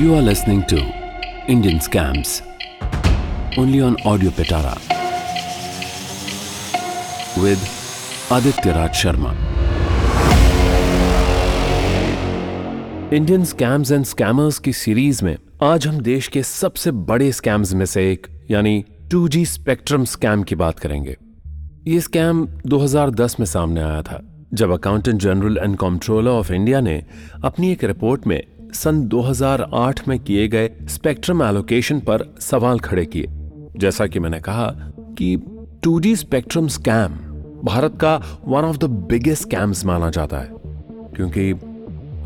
You are listening to Indian Scams, only on Audio Pitara with Aditya Raj Sharma. Indian Scams and Scammers की series में आज हम देश के सबसे बड़े स्कैम्स में से एक यानी 2G स्पेक्ट्रम स्कैम की बात करेंगे। ये स्कैम 2010 में सामने आया था जब accountant general and controller of India ने अपनी एक रिपोर्ट में सन 2008 में किए गए स्पेक्ट्रम एलोकेशन पर सवाल खड़े किए। जैसा कि मैंने कहा कि 2G स्पेक्ट्रम स्कैम भारत का one of the biggest scams माना जाता है, क्योंकि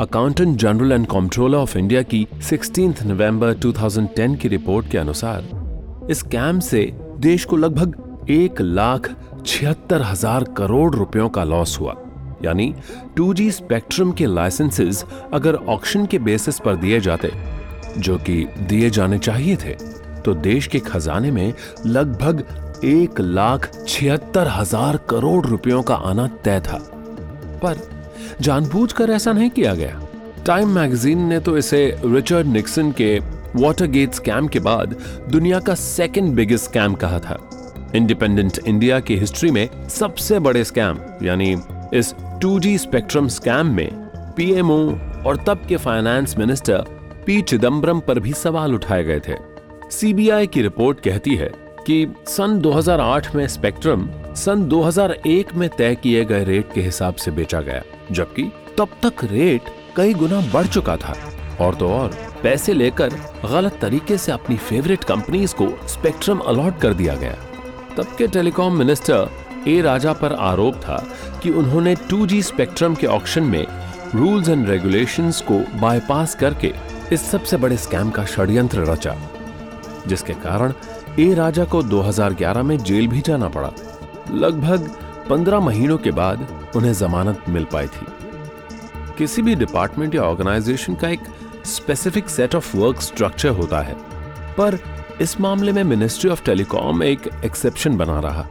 accountant general and controller of India की 16 नवंबर 2010 की रिपोर्ट के अनुसार इस स्कैम से देश को लगभग 1,76,000 करोड़ रुपयों का लॉस हुआ। यानी 2G स्पेक्ट्रम के लाइसेंसेस अगर ऑक्शन के बेसिस पर दिए जाते, जो कि दिए जाने चाहिए थे, तो देश के खजाने में लगभग 1,76,000 करोड़ रुपयों का आना तय था, पर जानबूझकर ऐसा नहीं किया गया। टाइम मैगजीन ने तो इसे रिचर्ड निक्सन के वाटरगेट स्कैम के बाद दुनिया का सेकंड बिगेस्ट स्कैम कहा था। इंडिपेंडेंट इंडिया की हिस्ट्री में सबसे बड़े स्कैम यानी इस 2G स्पेक्ट्रम स्कैम में पीएमओ और तब के फाइनेंस मिनिस्टर पी चिदम्बरम पर भी सवाल उठाए गए थे। सीबीआई की रिपोर्ट कहती है कि सन 2008 में स्पेक्ट्रम सन 2001 में तय किए गए रेट के हिसाब से बेचा गया, जबकि तब तक रेट कई गुना बढ़ चुका था। और तो और पैसे लेकर गलत तरीके से अपनी फेवरेट कंपनीज को स्पेक्ट्रम अलॉट कर दिया गया। तब के टेलीकॉम मिनिस्टर ए राजा पर आरोप था कि उन्होंने 2G स्पेक्ट्रम के ऑक्शन में रूल्स एंड रेगुलेशंस को बाईपास करके इस सबसे बड़े स्कैम का षड्यंत्र रचा, जिसके कारण ए राजा को 2011 में जेल भी जाना पड़ा। लगभग 15 महीनों के बाद उन्हें जमानत मिल पाई थी। किसी भी डिपार्टमेंट या ऑर्गेनाइजेशन का एक specific set of work structure होता है, पर इस मामले में मिनिस्ट्री ऑफ टेलीकॉम एक एक्सेप्शन बना रहा।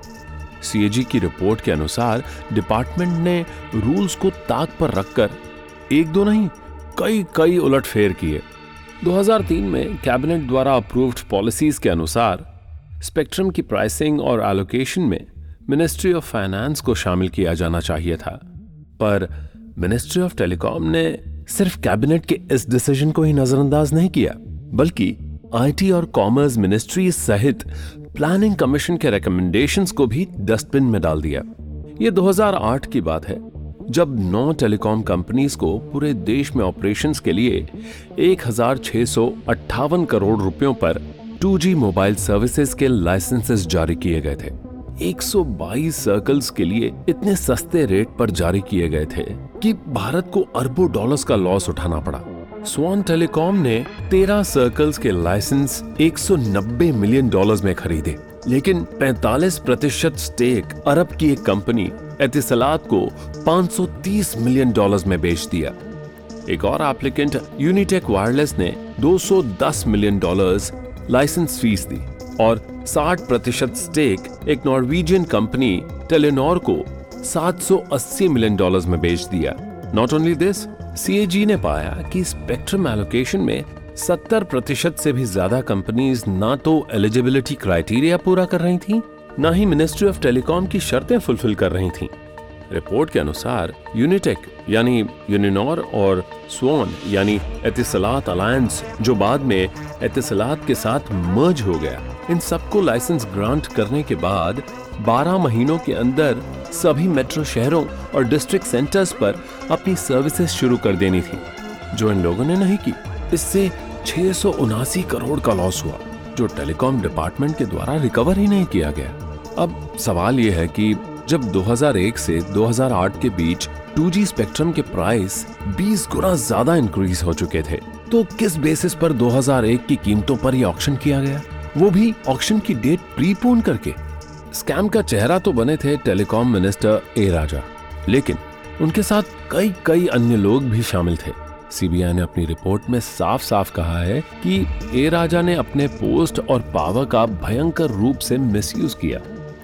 सीएजी की रिपोर्ट के अनुसार डिपार्टमेंट ने रूल्स को ताक पर रखकर एक दो नहीं कई उलटफेर किए। 2003 में कैबिनेट द्वारा अप्रूव्ड पॉलिसीज के अनुसार स्पेक्ट्रम की प्राइसिंग और एलोकेशन में मिनिस्ट्री ऑफ फाइनेंस को शामिल किया जाना चाहिए था, पर मिनिस्ट्री ऑफ टेलीकॉम ने सिर्फ कैबिनेट के इस डिसीजन को ही नजरअंदाज नहीं किया, बल्कि आईटी और कॉमर्स मिनिस्ट्री सहित प्लानिंग कमीशन के रिकमेंडेशंस को भी डस्टबिन में डाल दिया। ये 2008 की बात है जब 9 टेलीकॉम कंपनीज को पूरे देश में ऑपरेशंस के लिए 1,658 करोड़ रुपयों पर 2G मोबाइल सर्विसेज के लाइसेंसेस जारी किए गए थे। 122 सर्कल्स के लिए इतने सस्ते रेट पर जारी किए गए थे कि भारत को अरबों डॉलर्स का लॉस उठाना पड़ा। स्वान टेलीकॉम ने 13 सर्कल्स के लाइसेंस $190 मिलियन में खरीदे, लेकिन 45% स्टेक अरब की एक कंपनी एतिसलात को $530 मिलियन में बेच दिया। एक और एप्लीकेंट यूनिटेक वायरलेस ने $210 मिलियन लाइसेंस फीस दी और 60% स्टेक एक नॉर्वेजियन कंपनी टेलेनॉर को $780 मिलियन में बेच दिया। नॉट ओनली दिस, सीएजी ने पाया कि स्पेक्ट्रम एलोकेशन में 70% से भी ज्यादा कंपनीज ना तो एलिजिबिलिटी क्राइटेरिया पूरा कर रही थी, ना ही मिनिस्ट्री ऑफ टेलीकॉम की शर्तें फुलफिल कर रही थी। रिपोर्ट के अनुसार यूनिटेक यानी यूनिनॉर और स्वॉन यानी एतिसलात अलायंस, जो बाद में एतिसलात के साथ मर्ज हो गया, इन सबको लाइसेंस ग्रांट करने के बाद 12 महीनों के अंदर सभी मेट्रो शहरों और डिस्ट्रिक्ट सेंटर्स पर अपनी सर्विसेज शुरू कर देनी थी, जो इन लोगों ने नहीं की। इससे 679 करोड़ का लॉस हुआ, जो टेलीकॉम डिपार्टमेंट के द्वारा रिकवर ही नहीं किया गया। अब सवाल यह है कि जब 2001 से 2008 के बीच 2G स्पेक्ट्रम के प्राइस 20 गुना ज्यादा इंक्रीज हो चुके थे, तो किस बेसिस पर 2001 की कीमतों पर ये ऑक्शन किया गया, वो भी ऑक्शन की डेट प्रीपोन करके। स्कैम का चेहरा तो बने थे टेलीकॉम मिनिस्टर ए राजा, लेकिन उनके साथ कई अन्य लोग भी शामिल थे। सीबीआई ने अपनी रिपोर्ट में साफ कहा है कि ए राजा ने अपने पोस्ट और पावर का भयंकर रूप से मिसयूज किया।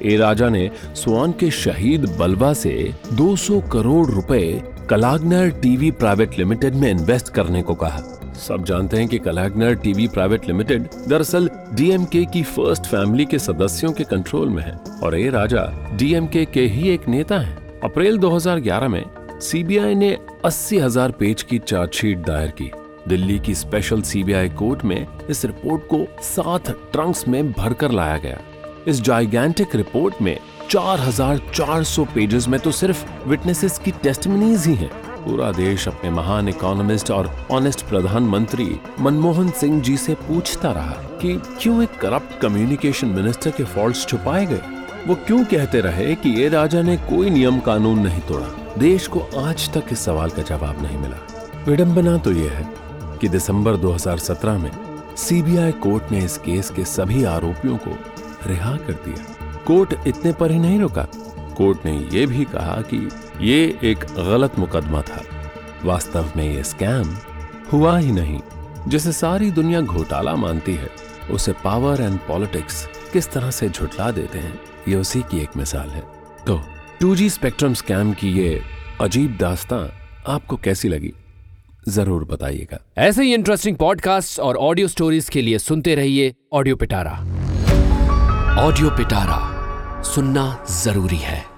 ए राजा ने स्वान के शहीद बलवा से 200 करोड़ रुपए कलाग्नर टीवी प्राइवेट लिमिटेड में इन्वेस्ट करने को कहा। सब जानते हैं कि कलाइग्नर टीवी प्राइवेट लिमिटेड दरअसल डीएमके की फर्स्ट फैमिली के सदस्यों के कंट्रोल में है और ए राजा डीएमके के ही एक नेता है। अप्रैल 2011 में सीबीआई ने 80,000 पेज की चार्जशीट दायर की। दिल्ली की स्पेशल सीबीआई कोर्ट में इस रिपोर्ट को 7 ट्रंक्स में भरकर लाया गया। इस जाइगेंटिक रिपोर्ट में 4,400 पेजेस में तो सिर्फ विटनेसेस की टेस्टिमनीज ही हैं। पूरा देश अपने महान इकोनॉमिस्ट और ऑनेस्ट प्रधानमंत्री मनमोहन सिंह जी से पूछता रहा कि क्यों एक करप्ट कम्युनिकेशन मिनिस्टर के फॉल्ट्स छुपाए गए। वो क्यों कहते रहे कि ए राजा ने कोई नियम कानून नहीं तोड़ा। देश को आज तक इस सवाल का जवाब नहीं मिला। विडंबना तो यह है कि दिसंबर 2017 में सीबीआई कोर्ट ने इस केस के सभी आरोपियों को रिहा कर दिया। कोर्ट इतने पर ही नहीं रुका। कोर्ट ने यह भी कहा कि ये एक गलत मुकदमा था। वास्तव में ये स्कैम हुआ ही नहीं। जिसे सारी दुनिया घोटाला मानती है, उसे पावर एंड पॉलिटिक्स किस तरह से झुटला देते हैं, ये उसी की एक मिसाल है। तो 2G स्पेक्ट्रम स्कैम की ये अजीब दास्तां आपको कैसी लगी, जरूर बताइएगा। ऐसे ही इंटरेस्टिंग पॉडकास्ट और ऑडियो स्टोरीज के लिए सुनते रहिए ऑडियो पिटारा। ऑडियो पिटारा सुनना जरूरी है।